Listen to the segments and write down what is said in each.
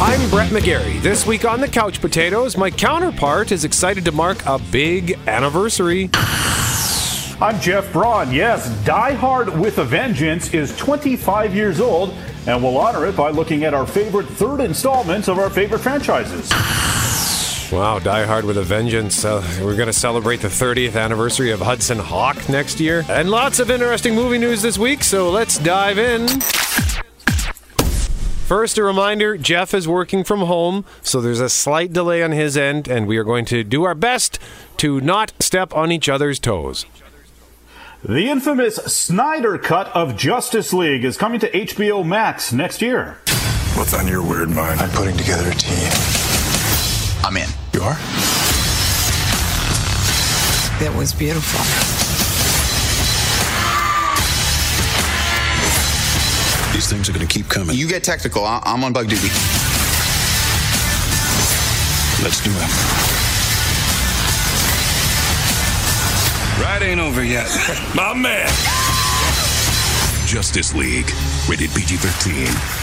I'm Brett McGarry. This week on the Couch Potatoes, my counterpart is excited to mark a big anniversary. I'm Jeff Braun. Yes, Die Hard with a Vengeance is 25 years old, and we'll honor it by looking at our favorite third installments of our favorite franchises. Wow, Die Hard with a Vengeance. We're going to celebrate the 30th anniversary of Hudson Hawk next year. And lots of interesting movie news this week, so let's dive in. First, a reminder, Jeff is working from home, so there's a slight delay on his end, and we are going to do our best to not step on each other's toes. The infamous Snyder Cut of Justice League is coming to HBO Max next year. What's on your weird mind? I'm putting together a team. I'm in. You are? That was beautiful. These things are going to keep coming. You get technical. I'm on bug duty. Let's do it. Ride ain't over yet. My man. Justice League. Rated PG-13.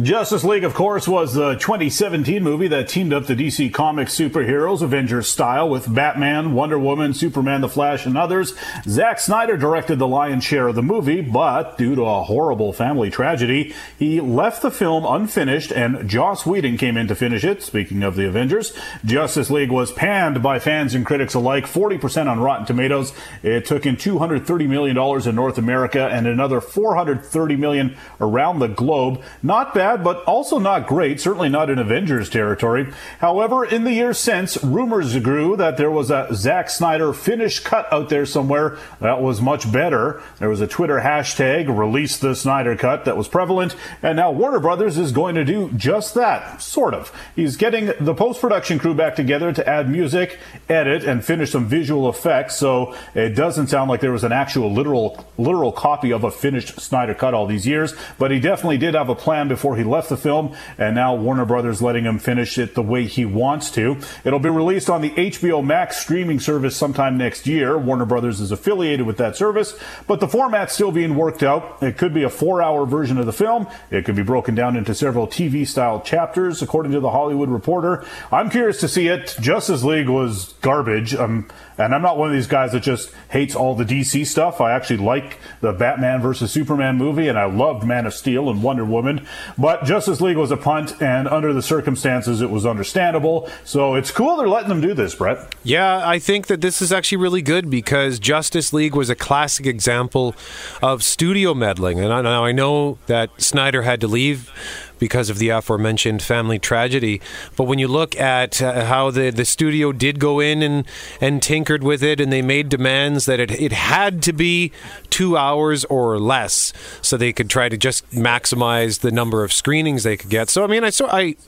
Justice League, of course, was the 2017 movie that teamed up the DC Comics superheroes, Avengers style, with Batman, Wonder Woman, Superman, The Flash, and others. Zack Snyder directed the lion's share of the movie, but due to a horrible family tragedy, he left the film unfinished, and Joss Whedon came in to finish it. Speaking of the Avengers, Justice League was panned by fans and critics alike, 40% on Rotten Tomatoes. It took in $230 million in North America and another $430 million around the globe. Not bad, but also not great, certainly not in Avengers territory. However, in the years since, rumors grew that there was a Zack Snyder finished cut out there somewhere that was much better. There was a Twitter hashtag, Release the Snyder Cut, that was prevalent, and now Warner Brothers is going to do just that, sort of. He's getting the post-production crew back together to add music, edit, and finish some visual effects, so it doesn't sound like there was an actual literal copy of a finished Snyder Cut all these years, but he definitely did have a plan before he left the film, and now Warner Brothers letting him finish it the way he wants to. It'll be released on the HBO Max streaming service sometime next year. Warner Brothers is affiliated with that service, but the format's still being worked out. It could be a 4-hour version of the film. It could be broken down into several TV-style chapters, according to The Hollywood Reporter. I'm curious to see it. Justice League was garbage, and I'm not one of these guys that just hates all the DC stuff. I actually like the Batman versus Superman movie, and I loved Man of Steel and Wonder Woman. But Justice League was a punt, and under the circumstances, it was understandable. So it's cool they're letting them do this, Brett. Yeah, I think that this is actually really good because Justice League was a classic example of studio meddling. And I know that Snyder had to leave because of the aforementioned family tragedy. But when you look at how the studio did go in and tinkered with it, and they made demands that it had to be 2 hours or less so they could try to just maximize the number of screenings they could get. So, I mean, I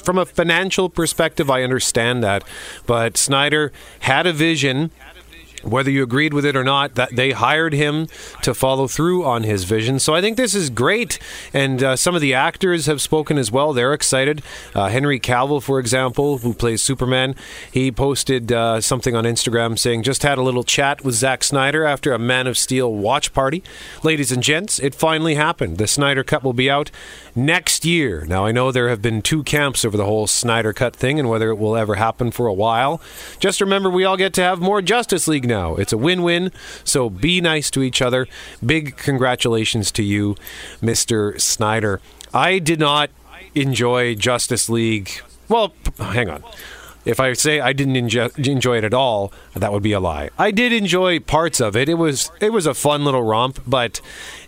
from a financial perspective, I understand that. But Snyder had a vision. Whether you agreed with it or not, that they hired him to follow through on his vision. So I think this is great. And some of the actors have spoken as well. They're excited. Henry Cavill, for example, who plays Superman, he posted something on Instagram saying, just had a little chat with Zack Snyder after a Man of Steel watch party. Ladies and gents, it finally happened. The Snyder Cut will be out next year. Now, I know there have been two camps over the whole Snyder Cut thing and whether it will ever happen for a while. Just remember, we all get to have more Justice League now. It's a win-win, so be nice to each other. Big congratulations to you, Mr. Snyder. I did not enjoy Justice League. Well, hang on. If I say I didn't enjoy it at all, that would be a lie. I did enjoy parts of it. It was a fun little romp, but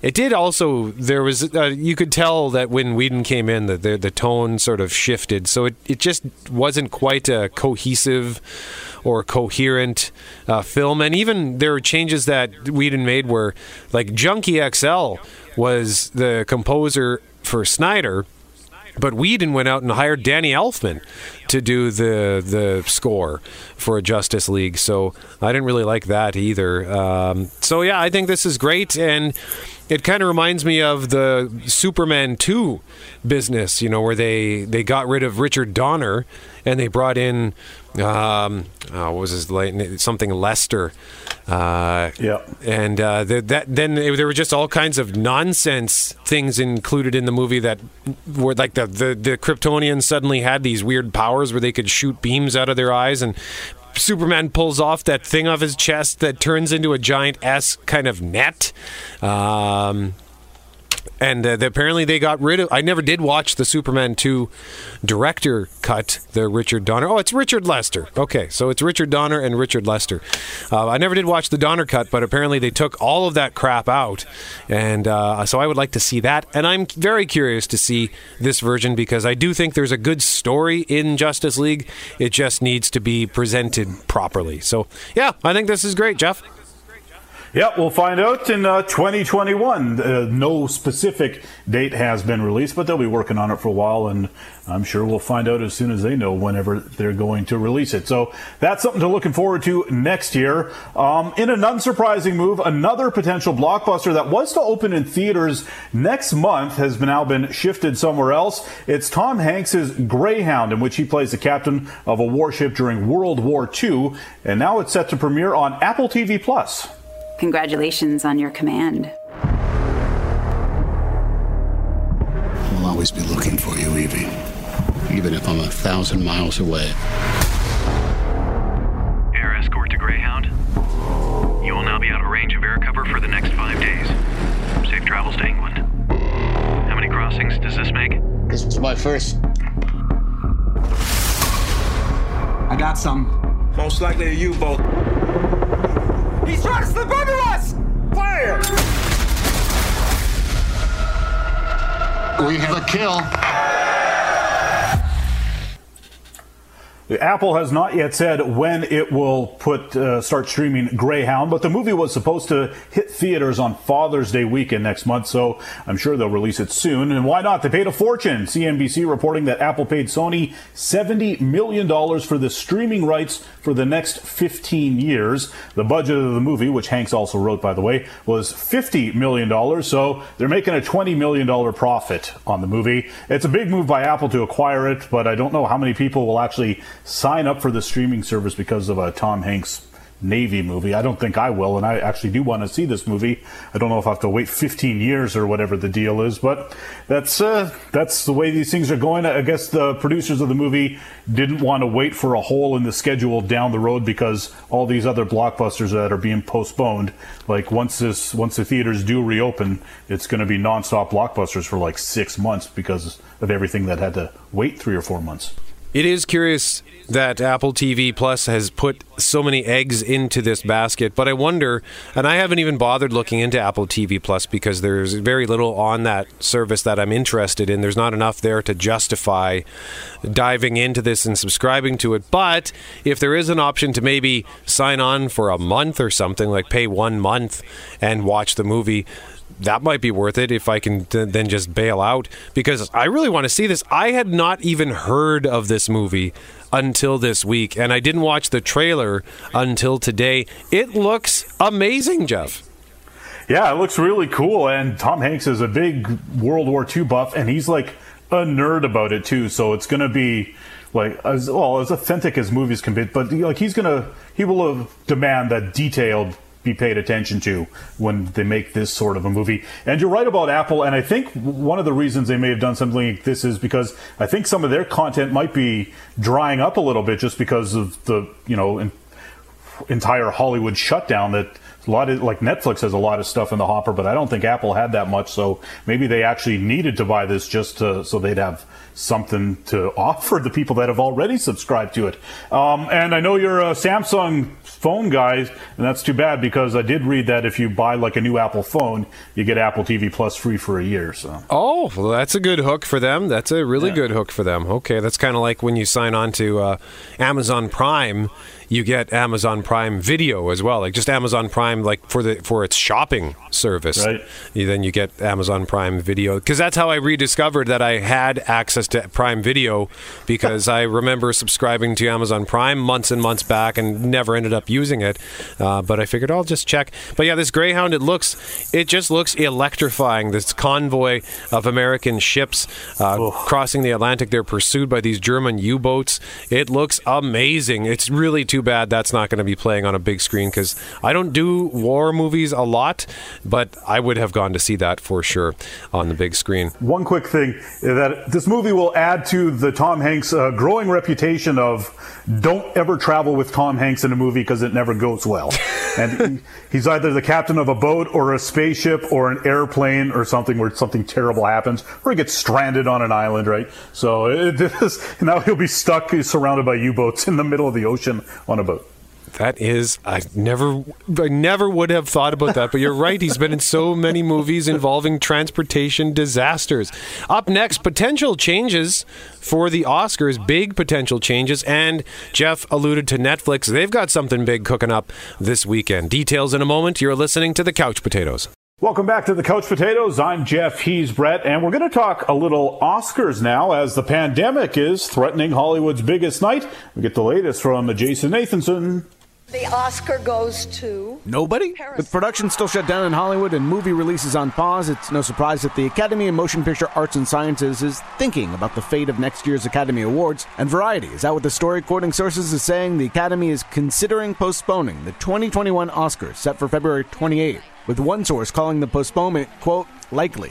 it did also, you could tell that when Whedon came in, that the tone sort of shifted. So it just wasn't quite a cohesive or coherent film. And even there were changes that Whedon made where, like, Junkie XL was the composer for Snyder, but Whedon went out and hired Danny Elfman to do the score for Justice League, so I didn't really like that either. So yeah, I think this is great, and it kind of reminds me of the Superman 2 business, you know, where they got rid of Richard Donner and they brought in what was his name? Something Lester. Yeah. And then there were just all kinds of nonsense things included in the movie that were like the Kryptonians suddenly had these weird powers where they could shoot beams out of their eyes, and Superman pulls off that thing off his chest that turns into a giant S kind of net. And apparently they got rid of... I never did watch the Superman 2 director cut, the Richard Donner. Oh, it's Richard Lester. Okay, so it's Richard Donner and Richard Lester. I never did watch the Donner cut, but apparently they took all of that crap out. And so I would like to see that. And I'm very curious to see this version, because I do think there's a good story in Justice League. It just needs to be presented properly. So, yeah, I think this is great, Jeff. Yeah, we'll find out in 2021. No specific date has been released, but they'll be working on it for a while, and I'm sure we'll find out as soon as they know whenever they're going to release it. So that's something to looking forward to next year. In an unsurprising move, another potential blockbuster that was to open in theaters next month has now been shifted somewhere else. It's Tom Hanks' Greyhound, in which he plays the captain of a warship during World War II, and now it's set to premiere on Apple TV+. Congratulations on your command. I'll always be looking for you, Evie, even if I'm 1,000 miles away. Air escort to Greyhound. You will now be out of range of air cover for the next 5 days. Safe travels to England. How many crossings does this make? This is my first. I got some. Most likely a U-boat. He's trying to slip under us! Fire! We have a kill. Apple has not yet said when it will start streaming Greyhound, but the movie was supposed to hit theaters on Father's Day weekend next month, so I'm sure they'll release it soon. And why not? They paid a fortune. CNBC reporting that Apple paid Sony $70 million for the streaming rights for the next 15 years. The budget of the movie, which Hanks also wrote, by the way, was $50 million, so they're making a $20 million profit on the movie. It's a big move by Apple to acquire it, but I don't know how many people will actually sign up for the streaming service because of a Tom Hanks Navy movie. I don't think I will, and I actually do want to see this movie. I don't know if I have to wait 15 years or whatever the deal is, but that's the way these things are going. I guess the producers of the movie didn't want to wait for a hole in the schedule down the road because all these other blockbusters that are being postponed. Like once the theaters do reopen, it's going to be nonstop blockbusters for like 6 months because of everything that had to wait 3 or 4 months. It is curious that Apple TV Plus has put so many eggs into this basket, but I wonder, and I haven't even bothered looking into Apple TV Plus because there's very little on that service that I'm interested in. There's not enough there to justify diving into this and subscribing to it, but if there is an option to maybe sign on for a month or something, like pay 1 month and watch the movie, that might be worth it if I can then just bail out, because I really want to see this. I had not even heard of this movie until this week, and I didn't watch the trailer until today. It looks amazing, Jeff. Yeah, it looks really cool, and Tom Hanks is a big World War II buff, and he's like a nerd about it too, so it's going to be like as authentic as movies can be, but like he will demand that detailed be paid attention to when they make this sort of a movie. And you're right about Apple, and I think one of the reasons they may have done something like this is because I think some of their content might be drying up a little bit just because of the, you know, entire Hollywood shutdown that a lot of, like Netflix has a lot of stuff in the hopper, but I don't think Apple had that much, so maybe they actually needed to buy this just so they'd have something to offer the people that have already subscribed to it. And I know you're a Samsung phone guy, and that's too bad because I did read that if you buy like a new Apple phone, you get Apple TV Plus free for a year. So oh, well, that's a good hook for them. That's a really good hook for them. Okay, that's kind of like when you sign on to Amazon Prime. you get Amazon Prime Video as well, like just Amazon Prime, like for its shopping service. Right. Then you get Amazon Prime Video, because that's how I rediscovered that I had access to Prime Video, because I remember subscribing to Amazon Prime months and months back and never ended up using it. But I figured I'll just check. But yeah, this Greyhound, it just looks electrifying. This convoy of American ships crossing the Atlantic, they're pursued by these German U-boats. It looks amazing. It's really too bad that's not going to be playing on a big screen, because I don't do war movies a lot, but I would have gone to see that for sure on the big screen. One quick thing, that this movie will add to the Tom Hanks growing reputation of don't ever travel with Tom Hanks in a movie because it never goes well. And he's either the captain of a boat or a spaceship or an airplane or something where something terrible happens, or he gets stranded on an island, right? So now he'll be stuck, he's surrounded by U-boats in the middle of the ocean on a boat. That is, I never would have thought about that, but you're right. He's been in so many movies involving transportation disasters. Up next, potential changes for the Oscars, big potential changes, and Jeff alluded to Netflix. They've got something big cooking up this weekend. Details in a moment. You're listening to The Couch Potatoes. Welcome back to The Couch Potatoes. I'm Jeff, he's Brett, and we're going to talk a little Oscars now as the pandemic is threatening Hollywood's biggest night. We get the latest from Jason Nathanson. The Oscar goes to... nobody? Paris. With production still shut down in Hollywood and movie releases on pause, it's no surprise that the Academy of Motion Picture Arts and Sciences is thinking about the fate of next year's Academy Awards, and Variety is out with a story quoting sources as saying the Academy is considering postponing the 2021 Oscars set for February 28th, with one source calling the postponement, quote, likely.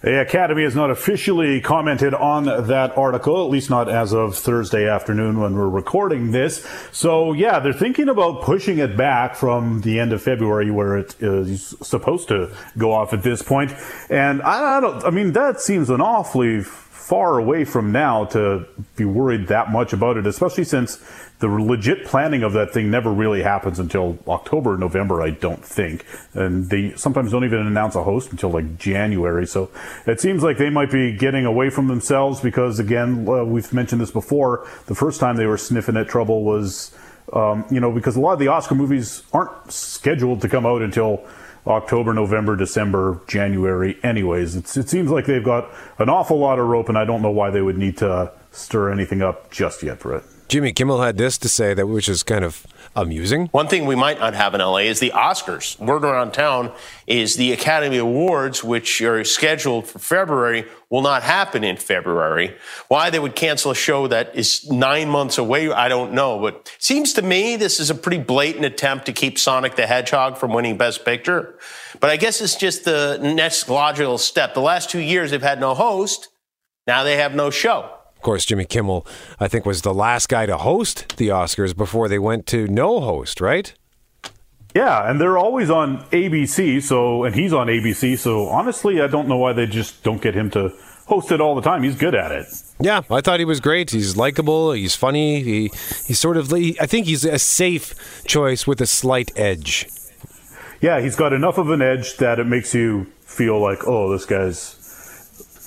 The Academy has not officially commented on that article, at least not as of Thursday afternoon when we're recording this. So, yeah, they're thinking about pushing it back from the end of February where it is supposed to go off at this point. And I mean, that seems an awfully far away from now to be worried that much about it, especially since the legit planning of that thing never really happens until October, November, I don't think. And they sometimes don't even announce a host until like January. So it seems like they might be getting away from themselves because, again, we've mentioned this before. The first time they were sniffing at trouble was, because a lot of the Oscar movies aren't scheduled to come out until October, November, December, January. Anyways, it seems like they've got an awful lot of rope, and I don't know why they would need to stir anything up just yet, Brett. Jimmy Kimmel had this to say, which is kind of amusing. One thing we might not have in LA is the Oscars. Word around town is the Academy Awards, which are scheduled for February, will not happen in February. Why they would cancel a show that is 9 months away, I don't know. But it seems to me this is a pretty blatant attempt to keep Sonic the Hedgehog from winning Best Picture. But I guess it's just the next logical step. The last 2 years they've had no host. Now they have no show. Of course, Jimmy Kimmel, I think, was the last guy to host the Oscars before they went to no host, right? Yeah, and they're always on ABC, and he's on ABC, so honestly, I don't know why they just don't get him to host it all the time. He's good at it. Yeah, I thought he was great. He's likable. He's funny. I think he's a safe choice with a slight edge. Yeah, he's got enough of an edge that it makes you feel like, oh, this guy's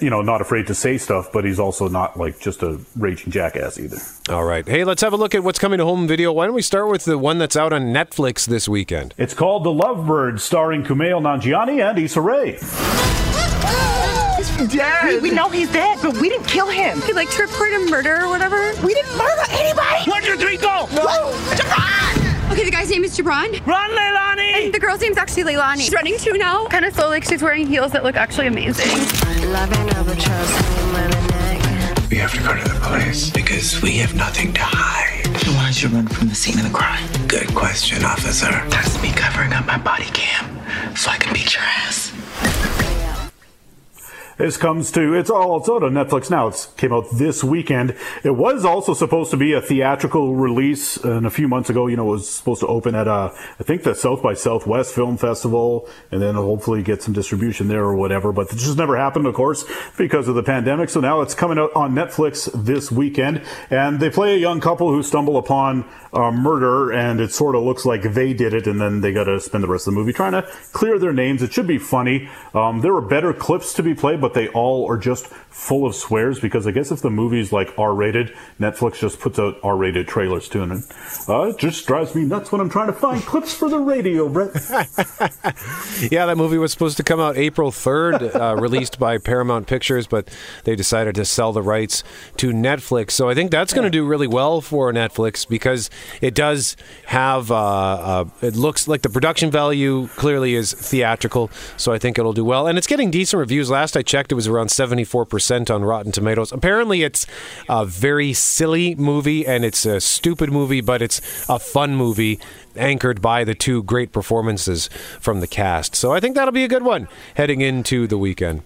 not afraid to say stuff, but he's also not like just a raging jackass either. All right. Hey, let's have a look at what's coming to home video. Why don't we start with the one that's out on Netflix this weekend? It's called The Lovebird, starring Kumail Nanjiani and Issa Rae. He's dead. We know he's dead, but we didn't kill him. He'd like to report a murder or whatever. We didn't murder anybody. 1, 2, 3, go. No. What? Okay, the guy's name is Gibran. Run, Leilani! And the girl's name's actually Leilani. She's running too now. Kind of slow, like she's wearing heels that look actually amazing. We have to go to the police because we have nothing to hide. So why did you run from the scene of the crime? Good question, officer. That's me covering up my body cam so I can beat your ass. It's out on Netflix now. It came out this weekend. It was also supposed to be a theatrical release, and a few months ago, it was supposed to open at, I think, the South by Southwest Film Festival, and then hopefully get some distribution there or whatever. But it just never happened, of course, because of the pandemic. So now it's coming out on Netflix this weekend, and they play a young couple who stumble upon murder, and it sort of looks like they did it, and then they got to spend the rest of the movie trying to clear their names. It should be funny. There were better clips to be played, but but they all are just full of swears, because I guess if the movie's like R-rated, Netflix just puts out R-rated trailers to it. It just drives me nuts when I'm trying to find clips for the radio, Brett. Yeah, that movie was supposed to come out April 3rd, released by Paramount Pictures, but they decided to sell the rights to Netflix. So I think that's going to do really well for Netflix, because it does have, it looks like the production value clearly is theatrical, so I think it'll do well. And it's getting decent reviews. Last I checked, it was around 74% on Rotten Tomatoes. Apparently, it's a very silly movie, and it's a stupid movie, but it's a fun movie, anchored by the two great performances from the cast. So I think that'll be a good one heading into the weekend.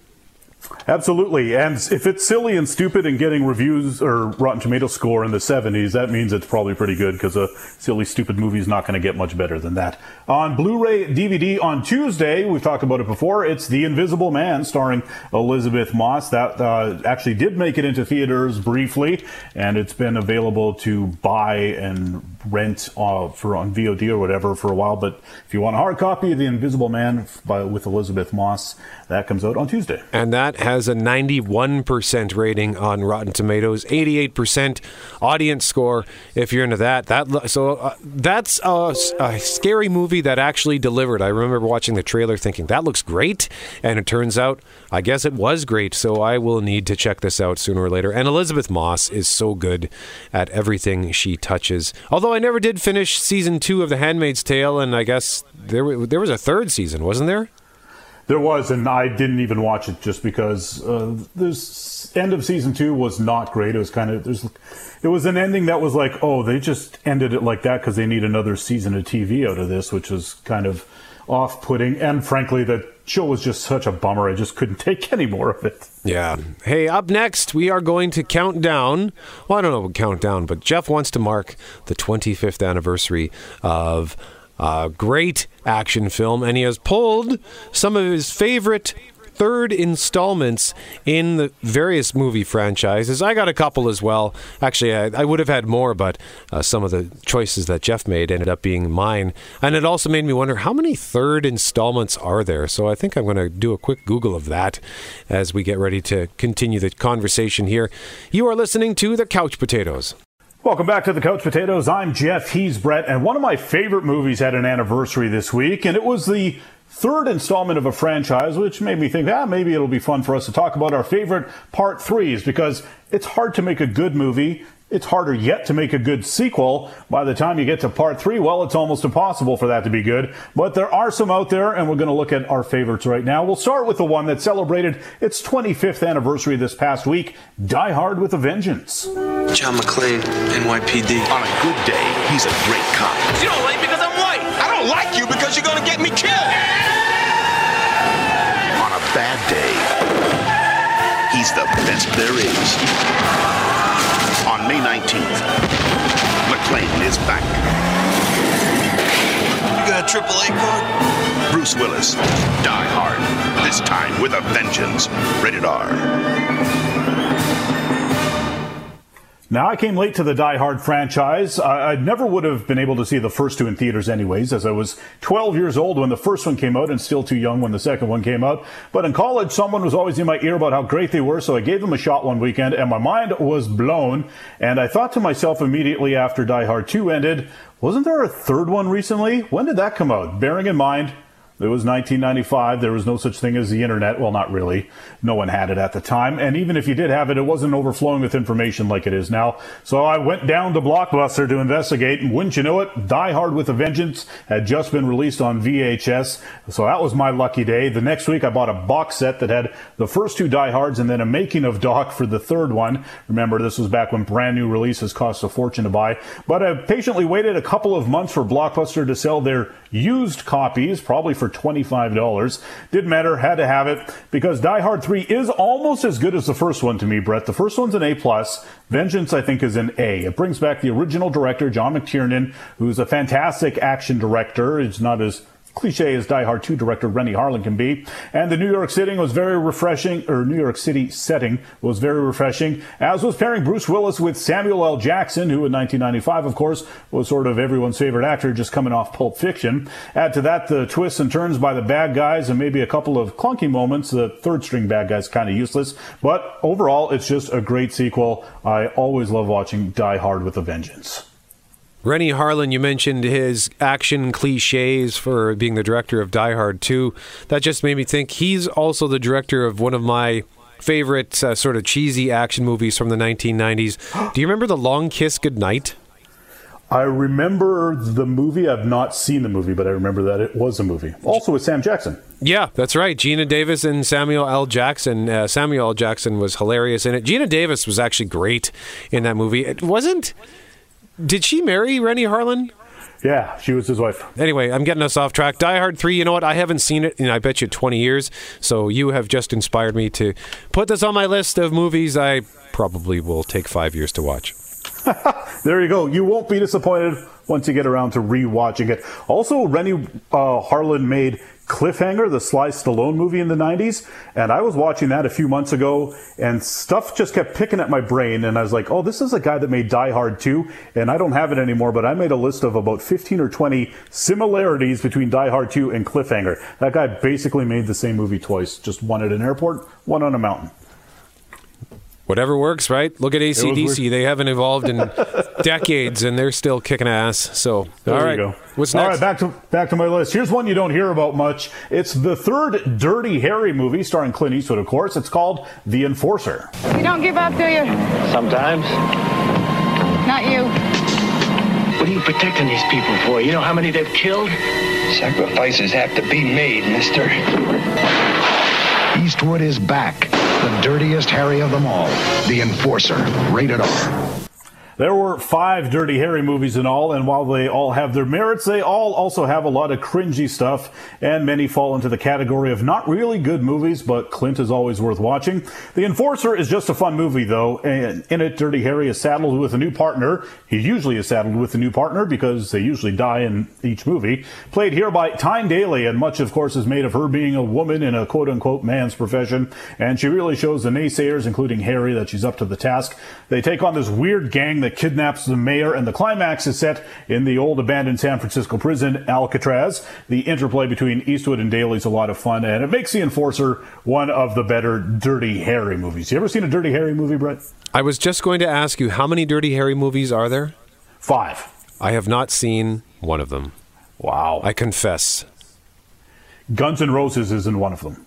Absolutely. And if it's silly and stupid and getting reviews or Rotten Tomatoes score in the 70s, that means it's probably pretty good, because a silly, stupid movie is not going to get much better than that. On Blu-ray DVD on Tuesday, we've talked about it before, it's The Invisible Man starring Elizabeth Moss. That actually did make it into theaters briefly, and it's been available to buy and rent on VOD or whatever for a while. But if you want a hard copy of The Invisible Man with Elizabeth Moss, that comes out on Tuesday. And that has a 91% rating on Rotten Tomatoes, 88% audience score if you're into that. That's a scary movie that actually delivered. I remember watching the trailer thinking, that looks great. And it turns out, I guess it was great. So I will need to check this out sooner or later. And Elizabeth Moss is so good at everything she touches. Although I never did finish season 2 of The Handmaid's Tale, and I guess there was a third season, wasn't there? There was, and I didn't even watch it just because this end of season 2 was not great. It was kind of it was an ending that was like, oh, they just ended it like that because they need another season of TV out of this, which was kind of off-putting. And frankly, the show was just such a bummer. I just couldn't take any more of it. Yeah. Hey, up next, we are going to count down. Well, I don't know about count down, but Jeff wants to mark the 25th anniversary of great action film, and he has pulled some of his favorite third installments in the various movie franchises. I got a couple as well. Actually, I would have had more, but some of the choices that Jeff made ended up being mine. And it also made me wonder, how many third installments are there? So I think I'm going to do a quick Google of that as we get ready to continue the conversation here. You are listening to The Couch Potatoes. Welcome back to the Couch Potatoes. I'm Jeff, he's Brett, and one of my favorite movies had an anniversary this week, and it was the third installment of a franchise, which made me think, maybe it'll be fun for us to talk about our favorite part threes, because it's hard to make a good movie. It's harder yet to make a good sequel. By the time you get to part 3, well, it's almost impossible for that to be good. But there are some out there, and we're going to look at our favorites right now. We'll start with the one that celebrated its 25th anniversary this past week, Die Hard with a Vengeance. John McClane, NYPD. On a good day, he's a great cop. You don't like me because I'm white. I don't like you because you're going to get me killed. On a bad day, he's the best there is. On May 19th, McClane is back. You got a AAA card? Bruce Willis, Die Hard, this time with a vengeance. Rated R. Now, I came late to the Die Hard franchise. I never would have been able to see the first two in theaters anyways, as I was 12 years old when the first one came out and still too young when the second one came out. But in college, someone was always in my ear about how great they were, so I gave them a shot one weekend, and my mind was blown. And I thought to myself immediately after Die Hard 2 ended, wasn't there a third one recently? When did that come out? Bearing in mind, it was 1995. There was no such thing as the internet. Well, not really. No one had it at the time. And even if you did have it, it wasn't overflowing with information like it is now. So I went down to Blockbuster to investigate. And wouldn't you know it, Die Hard with a Vengeance had just been released on VHS. So that was my lucky day. The next week, I bought a box set that had the first two Die Hards and then a making of doc for the third one. Remember, this was back when brand new releases cost a fortune to buy. But I patiently waited a couple of months for Blockbuster to sell their used copies, probably for $25. Didn't matter, had to have it, because Die Hard 3 is almost as good as the first one to me, Brett. The first one's an A+. Vengeance, I think, is an A. It brings back the original director, John McTiernan, who's a fantastic action director. It's not as cliche as Die Hard 2 director Rennie Harlan can be. And the New York City setting was very refreshing, as was pairing Bruce Willis with Samuel L. Jackson, who in 1995, of course, was sort of everyone's favorite actor just coming off Pulp Fiction. Add to that the twists and turns by the bad guys and maybe a couple of clunky moments. The third string bad guy's kind of useless. But overall, it's just a great sequel. I always love watching Die Hard with a Vengeance. Rennie Harlan, you mentioned his action cliches for being the director of Die Hard 2. That just made me think he's also the director of one of my favorite sort of cheesy action movies from the 1990s. Do you remember The Long Kiss Goodnight? I remember the movie. I've not seen the movie, but I remember that it was a movie. Also with Sam Jackson. Yeah, that's right. Gina Davis and Samuel L. Jackson. Samuel L. Jackson was hilarious in it. Gina Davis was actually great in that movie. It wasn't... Did she marry Rennie Harlan? Yeah, she was his wife. Anyway, I'm getting us off track. Die Hard 3, you know what? I haven't seen it in, I bet you, 20 years. So you have just inspired me to put this on my list of movies I probably will take 5 years to watch. There you go. You won't be disappointed once you get around to re-watching it. Also, Rennie Harlan made Cliffhanger, the Sly Stallone movie in the 90s, and I was watching that a few months ago, and stuff just kept picking at my brain, and I was like, oh, this is a guy that made Die Hard 2, and I don't have it anymore, but I made a list of about 15 or 20 similarities between Die Hard 2 and Cliffhanger. That guy basically made the same movie twice, just one at an airport, one on a mountain. Whatever works, right? Look at AC/DC. They haven't evolved in decades, and they're still kicking ass. So, all right. What's next? All right, back to my list. Here's one you don't hear about much. It's the third Dirty Harry movie starring Clint Eastwood, of course. It's called The Enforcer. You don't give up, do you? Sometimes. Not you. What are you protecting these people for? You know how many they've killed? Sacrifices have to be made, mister. Eastwood is back. The dirtiest Harry of them all, The Enforcer, rated R. There were 5 Dirty Harry movies in all, and while they all have their merits, they all also have a lot of cringy stuff, and many fall into the category of not really good movies, but Clint is always worth watching. The Enforcer is just a fun movie, though, and in it, Dirty Harry is saddled with a new partner. He usually is saddled with a new partner because they usually die in each movie. Played here by Tyne Daly, and much, of course, is made of her being a woman in a quote-unquote man's profession, and she really shows the naysayers, including Harry, that she's up to the task. They take on this weird gang that kidnaps the mayor, and the climax is set in the old abandoned San Francisco prison, Alcatraz. The interplay between Eastwood and Daly is a lot of fun, and it makes The Enforcer one of the better Dirty Harry movies. You ever seen a Dirty Harry movie, Brett? I was just going to ask you, how many Dirty Harry movies are there? 5. I have not seen one of them. Wow. I confess. Guns N' Roses is in one of them.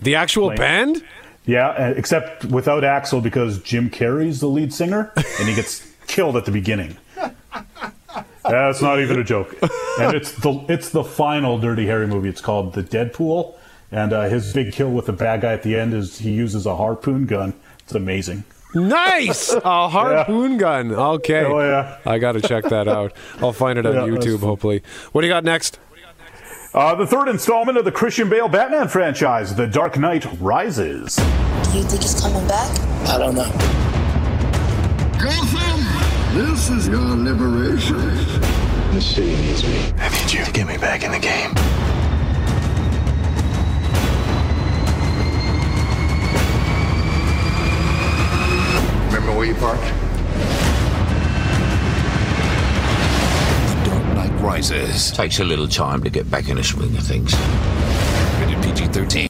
The actual band? Yeah, except without Axel, because Jim Carrey's the lead singer, and he gets... killed at the beginning. That's not even a joke. And it's the final Dirty Harry movie. It's called The Deadpool, and his big kill with the bad guy at the end is he uses a harpoon gun. It's amazing. Nice! A harpoon gun. Okay. Oh, yeah. I got to check that out. I'll find it on YouTube, hopefully. What do you got next? The third installment of the Christian Bale Batman franchise, The Dark Knight Rises. Do you think he's coming back? I don't know. Girlfriend! This is your liberation. The city needs me. I need you to get me back in the game. Remember where you parked? The Dark Knight Rises. Takes a little time to get back in the swing of things. Rated PG-13.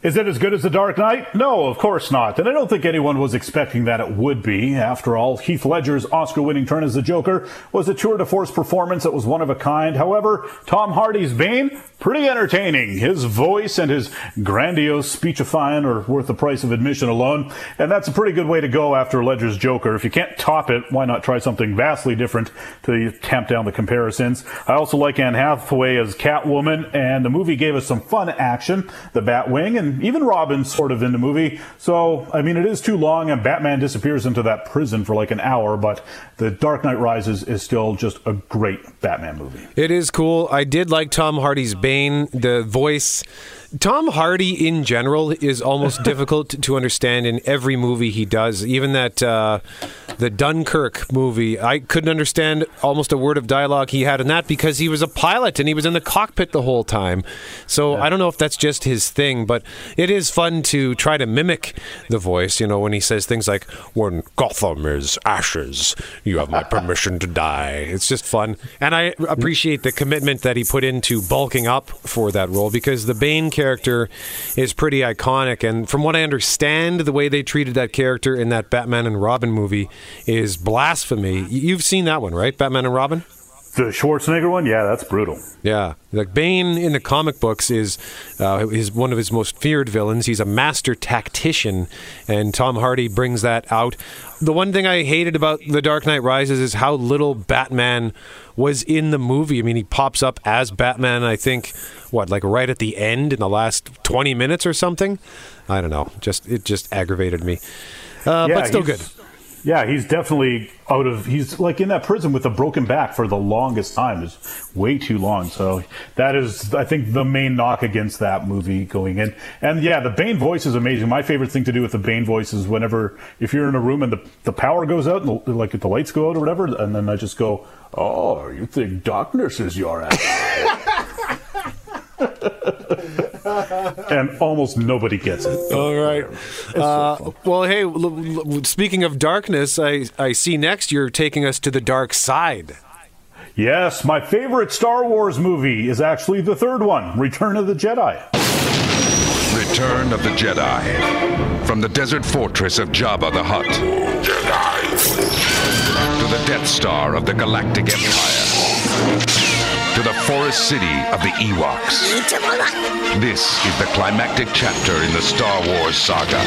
Is it as good as The Dark Knight? No, of course not. And I don't think anyone was expecting that it would be. After all, Heath Ledger's Oscar-winning turn as the Joker was a tour de force performance that was one of a kind. However, Tom Hardy's Bane, pretty entertaining. His voice and his grandiose speechifying are worth the price of admission alone. And that's a pretty good way to go after Ledger's Joker. If you can't top it, why not try something vastly different to tamp down the comparisons? I also like Anne Hathaway as Catwoman, and the movie gave us some fun action. The Batwing and even Robin's sort of in the movie. So, I mean, it is too long, and Batman disappears into that prison for like an hour, but The Dark Knight Rises is still just a great Batman movie. It is cool. I did like Tom Hardy's Bane, the voice. Tom Hardy, in general, is almost difficult to understand in every movie he does. Even that the Dunkirk movie. I couldn't understand almost a word of dialogue he had in that because he was a pilot and he was in the cockpit the whole time. So I don't know if that's just his thing, but it is fun to try to mimic the voice, you know, when he says things like, when Gotham is ashes, you have my permission to die. It's just fun. And I appreciate the commitment that he put into bulking up for that role because the Bane character is pretty iconic. And from what I understand, the way they treated that character in that Batman and Robin movie is blasphemy. You've seen that one, right? Batman and Robin? The Schwarzenegger one? Yeah, that's brutal. Yeah. Like Bane in the comic books is one of his most feared villains. He's a master tactician, and Tom Hardy brings that out. The one thing I hated about The Dark Knight Rises is how little Batman was in the movie. I mean, he pops up as Batman, I think, like right at the end in the last 20 minutes or something? I don't know. It just aggravated me. But still good. Yeah, he's definitely out of... He's like in that prison with a broken back for the longest time. It's way too long. So that is, I think, the main knock against that movie going in. And yeah, the Bane voice is amazing. My favorite thing to do with the Bane voice is whenever... If you're in a room and the power goes out, and if the lights go out or whatever, and then I just go, oh, you think darkness is your ally? And almost nobody gets it. All right. Well, hey, speaking of darkness, I see next you're taking us to the dark side. Yes, my favorite Star Wars movie is actually the third one, Return of the Jedi. Return of the Jedi. From the desert fortress of Jabba the Hutt. Jedi. To the Death Star of the Galactic Empire. To the forest city of the Ewoks. This is the climactic chapter in the Star Wars saga.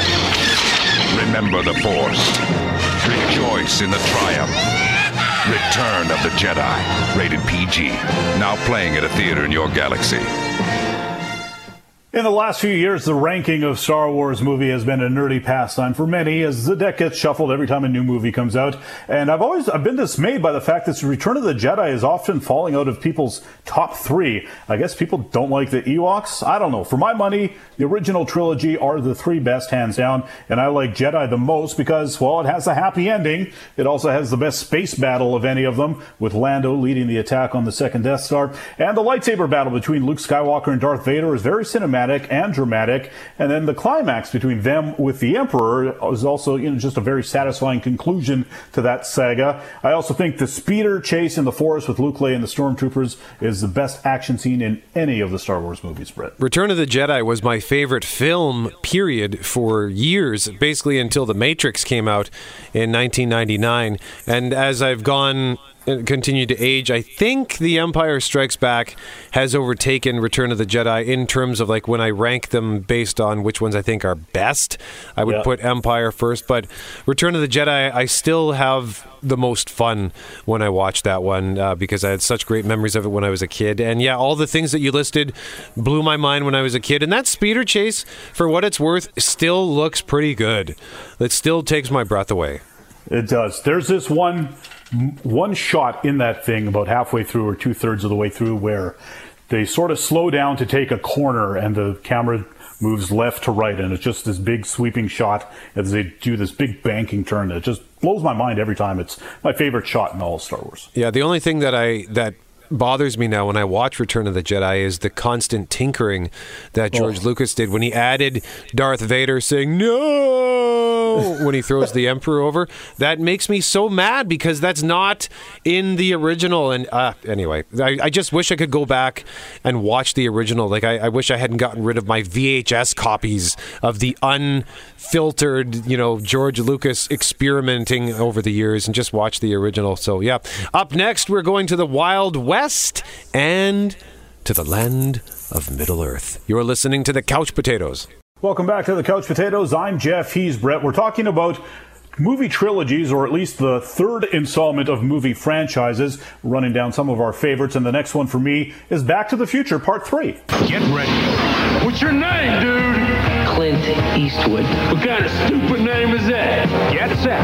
Remember the Force. Rejoice in the triumph. Return of the Jedi. Rated PG. Now playing at a theater in your galaxy. In the last few years, the ranking of Star Wars movie has been a nerdy pastime for many, as the deck gets shuffled every time a new movie comes out. And I've been dismayed by the fact that Return of the Jedi is often falling out of people's top three. I guess people don't like the Ewoks. I don't know. For my money, the original trilogy are the three best, hands down. And I like Jedi the most because, well, it has a happy ending. It also has the best space battle of any of them, with Lando leading the attack on the second Death Star. And the lightsaber battle between Luke Skywalker and Darth Vader is very cinematic and dramatic, and then the climax between them with the Emperor is also, you know, just a very satisfying conclusion to that saga. I also think the speeder chase in the forest with Luke, Leia, and the stormtroopers is the best action scene in any of the Star Wars movies, Brett. Return of the Jedi was my favorite film, period, for years, basically until The Matrix came out in 1999, and as I've gone... continue to age, I think The Empire Strikes Back has overtaken Return of the Jedi in terms of like when I rank them based on which ones I think are best. I would put Empire first, but Return of the Jedi, I still have the most fun when I watched that one because I had such great memories of it when I was a kid. And yeah, all the things that you listed blew my mind when I was a kid. And that speeder chase, for what it's worth, still looks pretty good. It still takes my breath away. It does. There's this one shot in that thing about halfway through or two-thirds of the way through where they sort of slow down to take a corner and the camera moves left to right, and it's just this big sweeping shot as they do this big banking turn that just blows my mind every time. It's my favorite shot in all of Star Wars. Yeah, the only thing that bothers me now when I watch Return of the Jedi is the constant tinkering that George Lucas did when he added Darth Vader saying no when he throws the Emperor over. That makes me so mad because that's not in the original. And anyway, I just wish I could go back and watch the original. Like I wish I hadn't gotten rid of my VHS copies of the unfiltered, you know, George Lucas experimenting over the years and just watch the original. So yeah, up next we're going to the Wild West and to the land of Middle-earth. You're listening to the Couch Potatoes. Welcome back to the Couch Potatoes. I'm Jeff. He's Brett. We're talking about movie trilogies, or at least the third installment of movie franchises, running down some of our favorites. And the next one for me is Back to the Future Part 3. Get ready. What's your name, dude? Clint Eastwood. What kind of stupid name is that? Get set.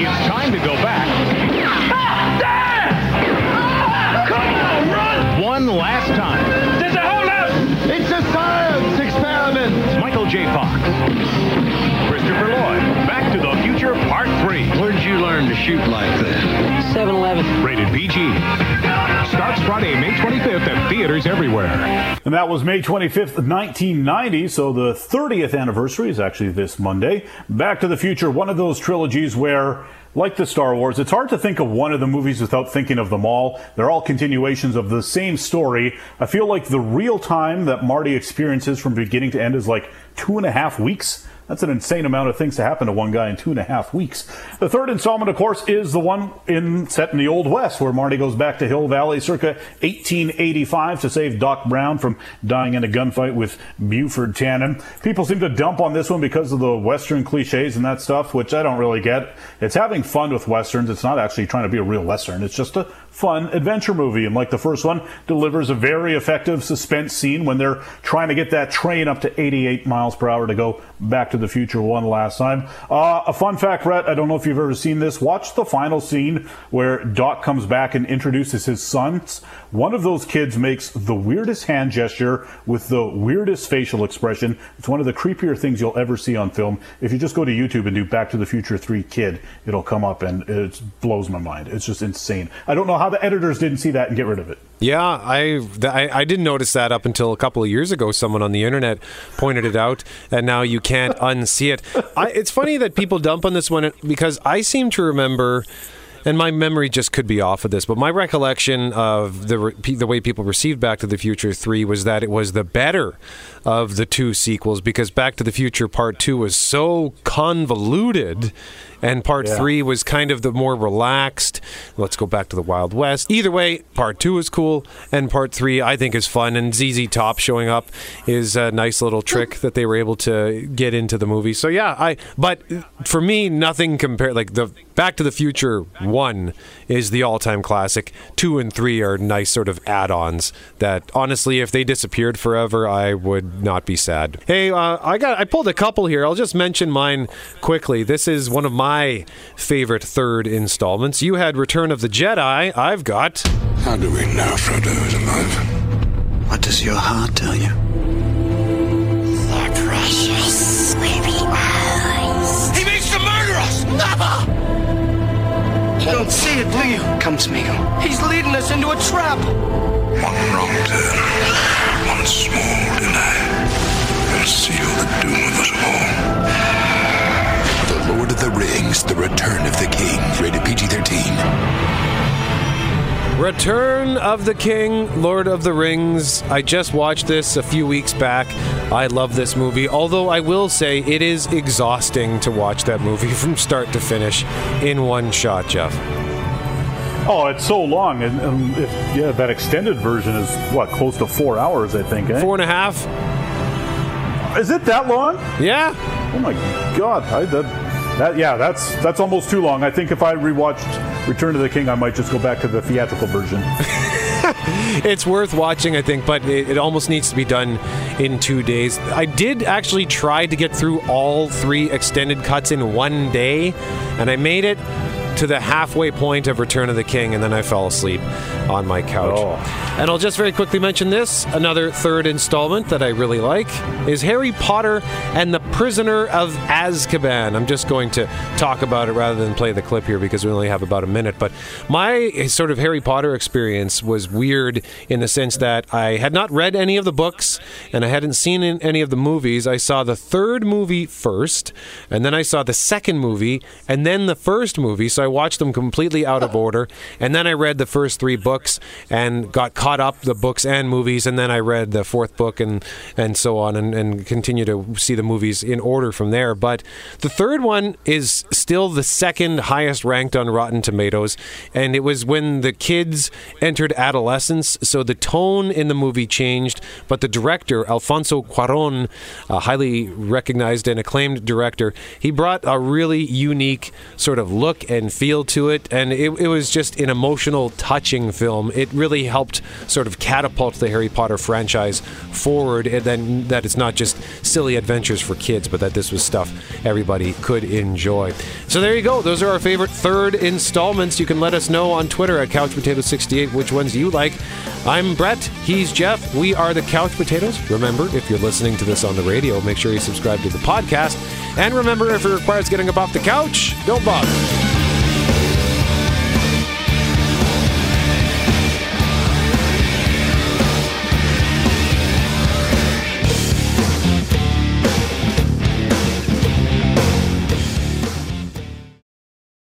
It's time to go back. One last time. There's a holdup! It's a science experiment! Michael J. Fox. Christopher Lloyd. Back to the Future Part 3. Learned you shoot like that. 7-Eleven. Rated PG. Starts Friday, May 25th at theaters everywhere. And that was May 25th, 1990, so the 30th anniversary is actually this Monday. Back to the Future, one of those trilogies where, like the Star Wars, it's hard to think of one of the movies without thinking of them all. They're all continuations of the same story. I feel like the real time that Marty experiences from beginning to end is like 2.5 weeks. That's an insane amount of things to happen to one guy in 2.5 weeks. The third installment, of course, is the one set in the Old West, where Marty goes back to Hill Valley circa 1885 to save Doc Brown from dying in a gunfight with Buford Tannen. People seem to dump on this one because of the Western cliches and that stuff, which I don't really get. It's having fun with Westerns. It's not actually trying to be a real Western. It's just a fun adventure movie, and like the first one, delivers a very effective suspense scene when they're trying to get that train up to 88 miles per hour to go back to the future one last time. A fun fact, Brett, I don't know if you've ever seen this. Watch the final scene where Doc comes back and introduces his sons. One of those kids makes the weirdest hand gesture with the weirdest facial expression. It's one of the creepier things you'll ever see on film. If you just go to YouTube and do Back to the Future 3 Kid, it'll come up, and it blows my mind. It's just insane. I don't know how the editors didn't see that and get rid of it. Yeah, I didn't notice that up until a couple of years ago. Someone on the internet pointed it out, and now you can't unsee it. It's funny that people dump on this one, because I seem to remember, and my memory just could be off of this, but my recollection of the way people received Back to the Future 3 was that it was the better of the two sequels, because Back to the Future Part 2 was so convoluted, and Part 3 was kind of the more relaxed, let's go back to the Wild West. Either way, Part 2 is cool, and Part 3 I think is fun, and ZZ Top showing up is a nice little trick that they were able to get into the movie. So yeah, but for me, nothing compared, like the Back to the Future 1 is the all-time classic. 2 and 3 are nice sort of add-ons that, honestly, if they disappeared forever, I would not be sad. Hey, I pulled a couple here. I'll just mention mine quickly. This is one of my favorite third installments. You had Return of the Jedi. I've got... How do we know Frodo is alive? What does your heart tell you? Your precious sleepy eyes. He means to murder us! Never! You don't see it, do you? Come, Smeagol. He's leading us into a trap. One wrong turn, one small denial, will seal the doom of us all. Lord of the Rings, The Return of the King. Rated PG-13. Return of the King, Lord of the Rings. I just watched this a few weeks back. I love this movie, although I will say it is exhausting to watch that movie from start to finish in one shot, Jeff. Oh, it's so long. And that extended version is, what, close to 4 hours, I think, eh? 4.5. Is it that long? Yeah. Oh, my God. That's almost too long. I think if I rewatched Return of the King, I might just go back to the theatrical version. It's worth watching, I think, but it almost needs to be done in 2 days. I did actually try to get through all 3 extended cuts in one day, and I made it to the halfway point of Return of the King, and then I fell asleep on my couch. Oh. And I'll just very quickly mention this. Another third installment that I really like is Harry Potter and the Prisoner of Azkaban. I'm just going to talk about it rather than play the clip here because we only have about a minute. But my sort of Harry Potter experience was weird in the sense that I had not read any of the books and I hadn't seen any of the movies. I saw the third movie first, and then I saw the second movie, and then the first movie. So I watched them completely out of order, and then I read the first 3 books and got caught up the books and movies, and then I read the 4th book and so on, and continue to see the movies in order from there. But the third one is still the second highest ranked on Rotten Tomatoes, and it was when the kids entered adolescence, so the tone in the movie changed, but the director, Alfonso Cuarón, a highly recognized and acclaimed director, he brought a really unique sort of look and feel to it, and it was just an emotional, touching film. It really helped sort of catapult the Harry Potter franchise forward, and then that it's not just silly adventures for kids, but that this was stuff everybody could enjoy. So there you go. Those are our favorite third installments. You can let us know on Twitter at CouchPotato68 which ones you like. I'm Brett. He's Jeff. We are the Couch Potatoes. Remember, if you're listening to this on the radio, make sure you subscribe to the podcast. And remember, if it requires getting up off the couch, don't bother.